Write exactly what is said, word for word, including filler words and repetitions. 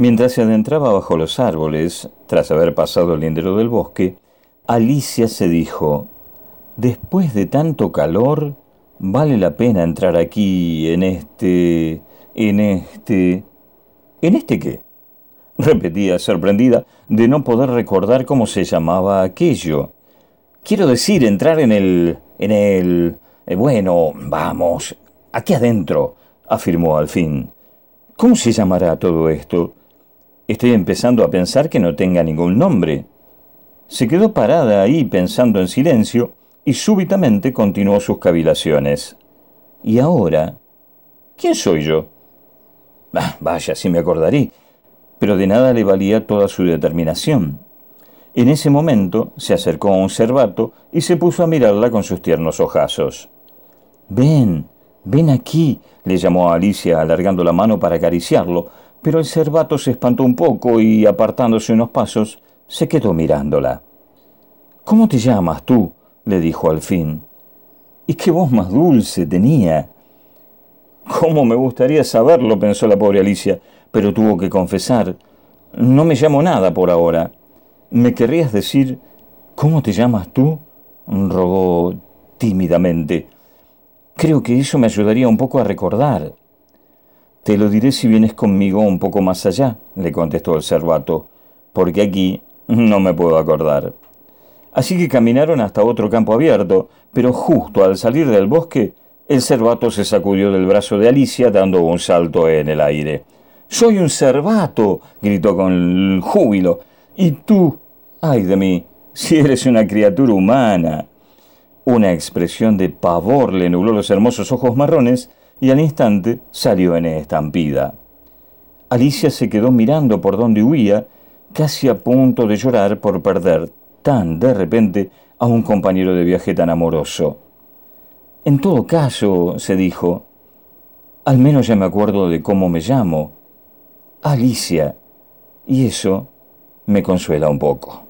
Mientras se adentraba bajo los árboles, tras haber pasado el lindero del bosque, Alicia se dijo: «Después de tanto calor, vale la pena entrar aquí, en este... en este... ¿En este qué?», repetía, sorprendida de no poder recordar cómo se llamaba aquello. «Quiero decir, entrar en el... en el... Eh, bueno, vamos, aquí adentro», afirmó al fin. «¿Cómo se llamará todo esto? Estoy empezando a pensar que no tenga ningún nombre». Se quedó parada ahí pensando en silencio y súbitamente continuó sus cavilaciones. «¿Y ahora? ¿Quién soy yo? Ah, vaya, sí me acordaré». Pero de nada le valía toda su determinación. En ese momento se acercó a un cervato y se puso a mirarla con sus tiernos ojazos. «Ven, ven aquí», le llamó a Alicia alargando la mano para acariciarlo, pero el cervato se espantó un poco y, apartándose unos pasos, se quedó mirándola. «¿Cómo te llamas tú?», le dijo al fin. «Y qué voz más dulce tenía». «¿Cómo me gustaría saberlo?», pensó la pobre Alicia, pero tuvo que confesar: «No me llamo nada por ahora». «¿Me querrías decir cómo te llamas tú?», rogó tímidamente. «Creo que eso me ayudaría un poco a recordar». «Te lo diré si vienes conmigo un poco más allá», le contestó el cervato, «porque aquí no me puedo acordar». Así que caminaron hasta otro campo abierto, pero justo al salir del bosque, el cervato se sacudió del brazo de Alicia dando un salto en el aire. «¡Soy un cervato!», gritó con júbilo. «Y tú, ay de mí, si eres una criatura humana». Una expresión de pavor le nubló los hermosos ojos marrones y al instante salió en estampida. Alicia se quedó mirando por donde huía, casi a punto de llorar por perder tan de repente a un compañero de viaje tan amoroso. «En todo caso», se dijo, «al menos ya me acuerdo de cómo me llamo. Alicia. Y eso me consuela un poco».